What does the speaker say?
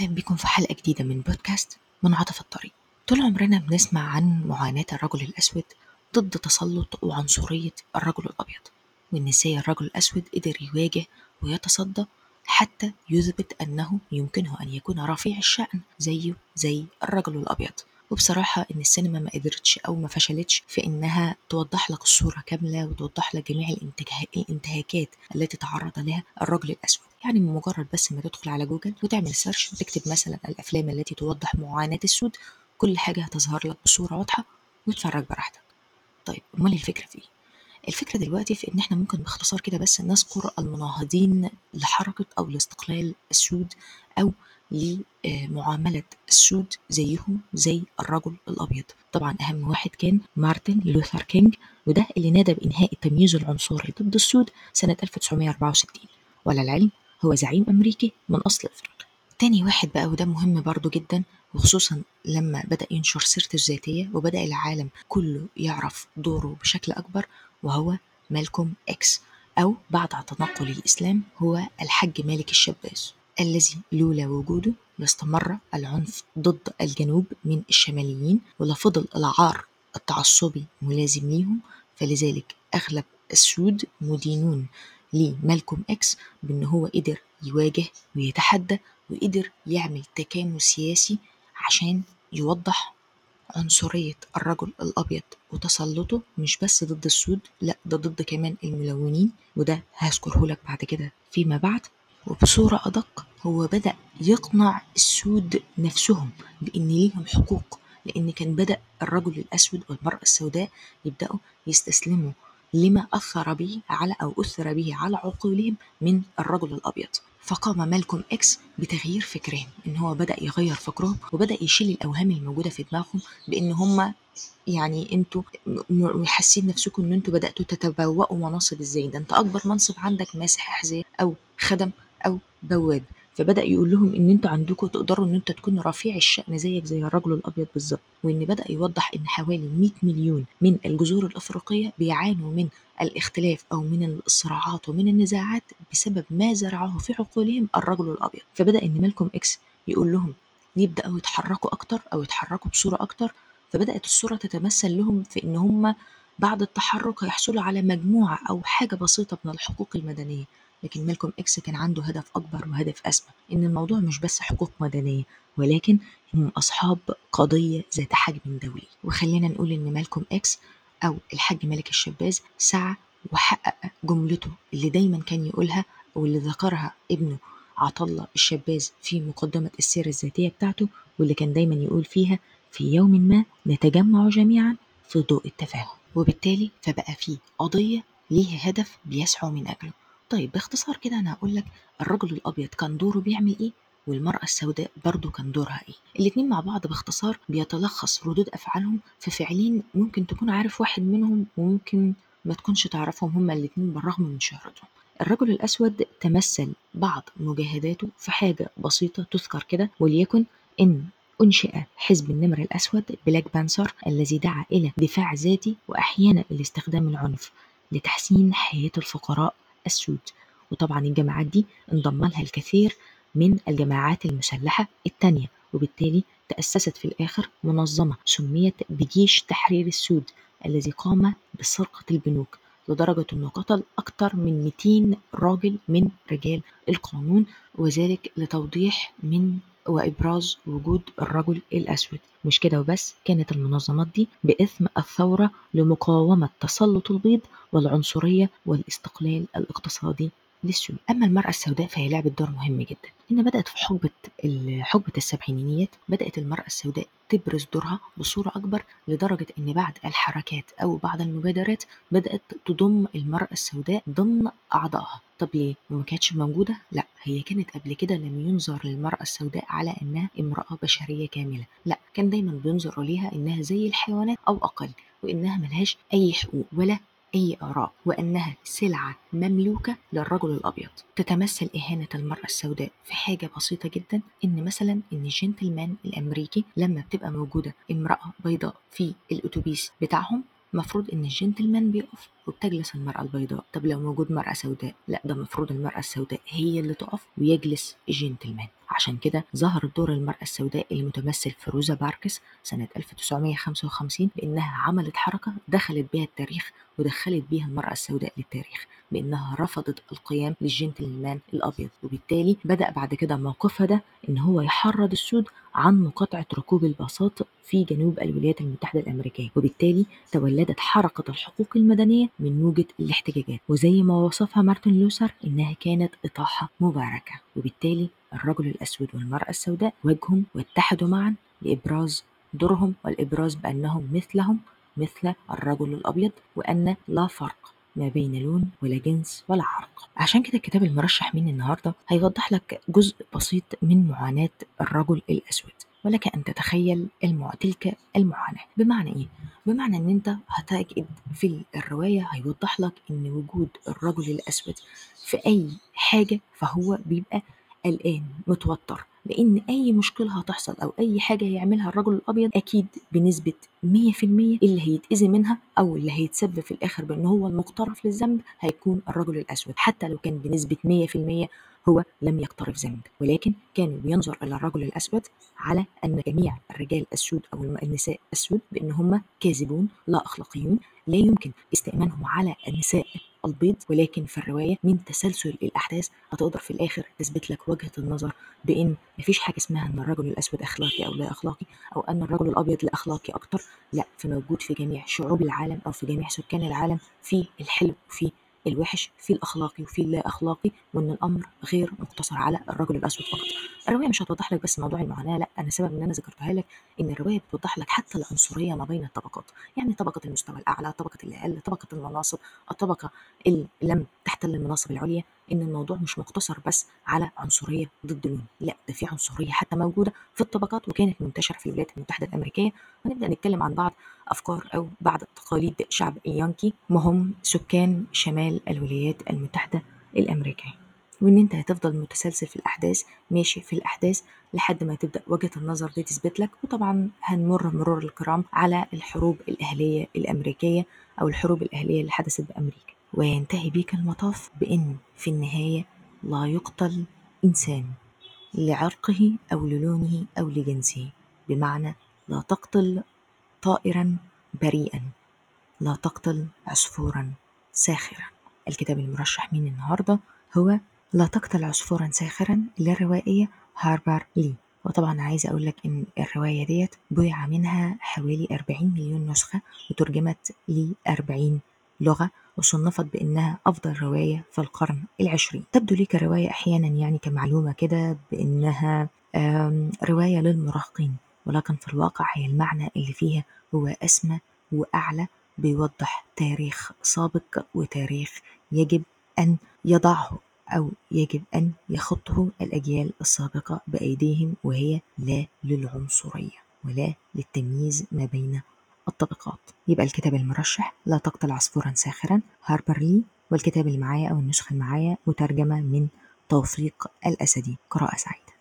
أهلا بكم في حلقة جديدة من بودكاست منعطف الطريق. طول عمرنا بنسمع عن معاناة الرجل الأسود ضد تسلط وعنصرية الرجل الأبيض، وإن إزاي الرجل الأسود قدر يواجه ويتصدى حتى يثبت أنه يمكنه أن يكون رفيع الشأن زيه زي الرجل الأبيض. وبصراحة إن السينما ما قدرتش أو ما فشلتش في إنها توضح لك الصورة كاملة وتوضح لك جميع الانتهاكات التي تعرض لها الرجل الأسود. يعني مجرد بس ما تدخل على جوجل وتعمل سيرش وتكتب مثلا الأفلام التي توضح معاناة السود، كل حاجة هتظهر لك بصورة واضحة وتتفرج براحتك. طيب أمال الفكرة في إيه؟ الفكرة دلوقتي في إن إحنا ممكن باختصار كده بس نذكر المناهضين لحركة أو لاستقلال السود أو لمعاملة السود زيهم زي الرجل الأبيض. طبعا أهم واحد كان مارتن لوثر كينج، وده اللي نادى بإنهاء التمييز العنصري ضد السود سنة 1964، ولا العلم هو زعيم أمريكي من أصل أفريقي. تاني واحد بقى، وده مهم برضو جدا، وخصوصا لما بدأ ينشر سيرته الذاتية وبدأ العالم كله يعرف دوره بشكل أكبر، وهو مالكوم أكس، أو بعد تنقل الإسلام هو الحج مالك الشباز، الذي لولا وجوده لاستمر العنف ضد الجنوب من الشماليين ولفضل العار التعصبي ملازم ليهم. فلذلك أغلب السود مدينون لمالكوم أكس بأنه هو قدر يواجه ويتحدى وقدر يعمل تكامل سياسي عشان يوضح عنصرية الرجل الأبيض وتسلطه، مش بس ضد السود، لا ده ضد كمان الملونين، وده هذكره لك بعد كده فيما بعد. وبصورة أدق هو بدأ يقنع السود نفسهم بأن ليهم حقوق، لأن كان بدأ الرجل الأسود والمرأة السوداء يبدأوا يستسلموا لما أثر به على عقولهم من الرجل الأبيض. فقام مالكوم إكس بتغيير فكرهم، إن هو بدأ يغير فكرهم وبدأ يشيل الأوهام الموجودة في دماغهم بإن هم يعني أنتوا حاسين نفسكم إن أنتوا بدأتوا تتبوأوا مناصب، إزاي ده أنت أكبر منصب عندك ماسح حذاء أو خدم أو بواب. فبدأ يقول لهم إن أنتوا عندكم تقدروا إن أنت تكون رفيع الشأن زيك زي الرجل الأبيض بالظبط، وإن بدأ يوضح إن حوالي 100 مليون من الجزر الأفريقية بيعانوا من الاختلاف أو من الصراعات ومن النزاعات بسبب ما زرعه في عقولهم الرجل الأبيض. فبدأ إن مالكوم إكس يقول لهم يبدأوا يتحركوا أكتر أو يتحركوا بصورة أكتر، فبدأت الصورة تتمثل لهم في إن هم بعد التحرك هيحصلوا على مجموعة أو حاجة بسيطة من الحقوق المدنية. لكن مالكوم إكس كان عنده هدف أكبر وهدف أسمى، إن الموضوع مش بس حقوق مدنية، ولكن هم أصحاب قضية ذات حجم دولي. وخلينا نقول إن مالكوم إكس أو الحاج مالك الشباز سعى وحقق جملته اللي دايما كان يقولها واللي ذكرها ابنه عطالة الشباز في مقدمة السيرة الذاتية بتاعته، واللي كان دايما يقول فيها في يوم ما نتجمع جميعا في ضوء التفاهم. وبالتالي فبقى فيه قضية ليها هدف بيسعوا من أجله. طيب باختصار كده أنا هقولك الرجل الأبيض كان دوره بيعمل إيه، والمرأة السوداء برضو كان دورها إيه. الاتنين مع بعض باختصار بيتلخص ردود أفعالهم في فعلين ممكن تكون عارف واحد منهم وممكن ما تكونش تعرفهم هما الاتنين بالرغم من شهرتهم. الرجل الأسود تمثل بعض مجاهداته في حاجة بسيطة تذكر كده، وليكن إن أنشئ حزب النمر الأسود بلاك بانسر الذي دعا إلى دفاع ذاتي وأحيانا الاستخدام العنف لتحسين حياة الفقراء السود. وطبعا الجماعات دي انضم لها الكثير من الجماعات المسلحة التانية، وبالتالي تأسست في الآخر منظمة سميت بجيش تحرير السود الذي قام بسرقة البنوك، لدرجة أنه قتل أكثر من 200 راجل من رجال القانون، وذلك لتوضيح من وإبراز وجود الرجل الأسود. مش كده وبس، كانت المنظمات دي بإثم الثورة لمقاومة تسلط البيض والعنصرية والاستقلال الاقتصادي للسود. أما المرأة السوداء فهي لعبت دور مهم جدا، إن بدأت في حقبة السبعينيات بدأت المرأة السوداء تبرز دورها بصورة أكبر، لدرجة إن بعد الحركات أو بعد المبادرات بدأت تضم المرأة السوداء ضمن أعضائها. طب ليه؟ وما كانتش موجودة؟ لا، هي كانت قبل كده لم ينظر للمرأة السوداء على أنها امرأة بشرية كاملة، لا كان دايما بينظروا ليها أنها زي الحيوانات أو أقل، وأنها ملهاش أي حقوق ولا أي آراء، وأنها سلعة مملوكة للرجل الأبيض. تتمثل إهانة المرأة السوداء في حاجة بسيطة جدا، إن مثلا إن الجنتلمان الأمريكي لما بتبقى موجودة امرأة بيضاء في الأتوبيس بتاعهم، مفروض إن الجنتلمان بيقف وبتجلس المرأة البيضاء. طب لو موجود مرأة سوداء، لا ده مفروض المرأة السوداء هي اللي تقف ويجلس الجنتلمان. عشان كده ظهر دور المرأة السوداء المتمثل في روزا باركس سنة 1955 بأنها عملت حركة دخلت بها التاريخ ودخلت بها المرأة السوداء للتاريخ، بأنها رفضت القيام للجنتلمان الأبيض، وبالتالي بدأ بعد كده موقفها ده إن هو يحرض السود عن مقاطعة ركوب الباصات في جنوب الولايات المتحدة الأمريكية، وبالتالي تولدت حركة الحقوق المدنية من موجة الاحتجاجات، وزي ما وصفها مارتن لوثر إنها كانت إطاحة مباركة، وبالتالي الرجل الأسود والمرأة السوداء واجهوا واتحدوا معا لإبراز دورهم والإبراز بأنهم مثلهم مثل الرجل الأبيض، وأن لا فرق ما بين لون ولا جنس ولا عرق. عشان كده الكتاب المرشح مني النهاردة هيوضح لك جزء بسيط من معاناة الرجل الأسود، ولك أن تتخيل تلك المعاناة. بمعنى إيه؟ بمعنى أن أنت هتجد في الرواية هيوضح لك أن وجود الرجل الأسود في أي حاجة فهو بيبقى قلقان متوتر، لأن أي مشكلة هتحصل أو أي حاجة هيعملها الرجل الأبيض أكيد بنسبة 100% اللي هيتأذي منها أو اللي هيتسبب في الآخر بأنه هو المقترف للذنب هيكون الرجل الأسود، حتى لو كان بنسبة 100% هو لم يقترف ذنب، ولكن كان بينظر إلى الرجل الأسود على أن جميع الرجال السود أو النساء السود بأن هم كاذبون لا أخلاقيون لا يمكن استئمانهم على النساء البيض. ولكن في الرواية من تسلسل الأحداث هتقدر في الآخر تثبت لك وجهة النظر بأن مفيش حاجة اسمها أن الرجل الأسود أخلاقي أو لا أخلاقي، أو أن الرجل الأبيض لا أخلاقي أكتر، لا، في موجود في جميع شعوب العالم أو في جميع سكان العالم، في الحلو وفي الوحش، في الأخلاقي وفي اللا أخلاقي، وأن الأمر غير مقتصر على الرجل الأسود فقط. الرواية مش هتوضح لك بس موضوع المعاناة، لا، أنا سبب إن أنا ذكرتها لك إن الرواية بتوضح لك حتى العنصرية ما بين الطبقات، يعني طبقة المستوى الأعلى، طبقة الأقل، طبقة المناصب، الطبقة اللي لم تحتل المناصب العليا، إن الموضوع مش مقتصر بس على عنصرية ضد لون، لا، ده في عنصرية حتى موجودة في الطبقات وكانت منتشرة في الولايات المتحدة الأمريكية. هنبدأ نتكلم عن بعض أفكار أو بعض تقاليد شعب اليانكي وهم سكان شمال الولايات المتحدة الأمريكية، وإن أنت هتفضل متسلسل في الأحداث، ماشي في الأحداث لحد ما تبدأ وجهة النظر دي تثبت لك. وطبعا هنمر مرور الكرام على الحروب الأهلية الأمريكية أو الحروب الأهلية اللي حدثت بأمريكا، وينتهي بيك المطاف بأن في النهاية لا يقتل إنسان لعرقه أو للونه أو لجنسه، بمعنى لا تقتل طائرا بريئا، لا تقتل عصفورا ساخرا. الكتاب المرشح من النهاردة هو لا تقتل عصفورا ساخرا للروائية هاربر لي، وطبعا عايزة أقول لك إن الرواية ديت بيع منها حوالي 40 مليون نسخة وترجمت ل 40 لغة وصنفت بأنها أفضل رواية في القرن العشرين. تبدو لي كرواية أحيانا يعني كمعلومة كده بأنها رواية للمراهقين، ولكن في الواقع هي المعنى اللي فيها هو أسمى وأعلى، بيوضح تاريخ سابق وتاريخ يجب أن يضعه أو يجب أن يخطه الأجيال السابقة بأيديهم، وهي لا للعنصرية ولا للتمييز ما بين الطبقات. يبقى الكتاب المرشح لا تقتل عصفورا ساخرا هاربر لي، والكتاب اللي معايا أو النسخة اللي معايا مترجمة من توفيق الاسدي. قراءة سعيدة.